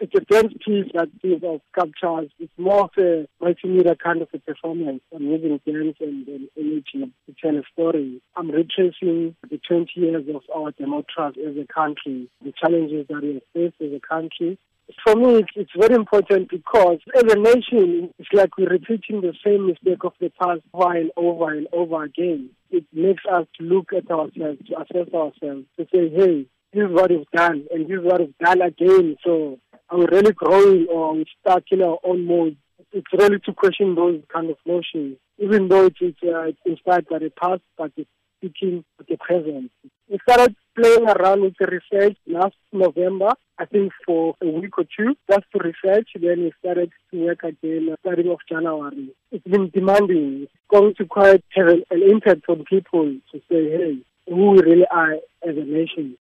it's a dance piece that is of sculptures. It's more of a multimedia kind of a performance. I'm using dance and energy to tell a story. I'm retracing the 20 years of our demo trust as a country, the challenges that we face as a country. For me, it's very important because as a nation, it's like we're repeating the same mistake of the past over and over again. It makes us look at ourselves, to assess ourselves, to say, hey, this is what we've done, and this is what we've done again. So are we really growing, or are we stuck in our own mode? It's really to question those kind of notions, even though it's inspired by the past, but it's speaking of the present. We started playing around with the research last November, I think for a week or two, just to research. Then we started to work again starting of January. It's been demanding. It's going to quite have an impact on people to say, hey, who we really are as a nation.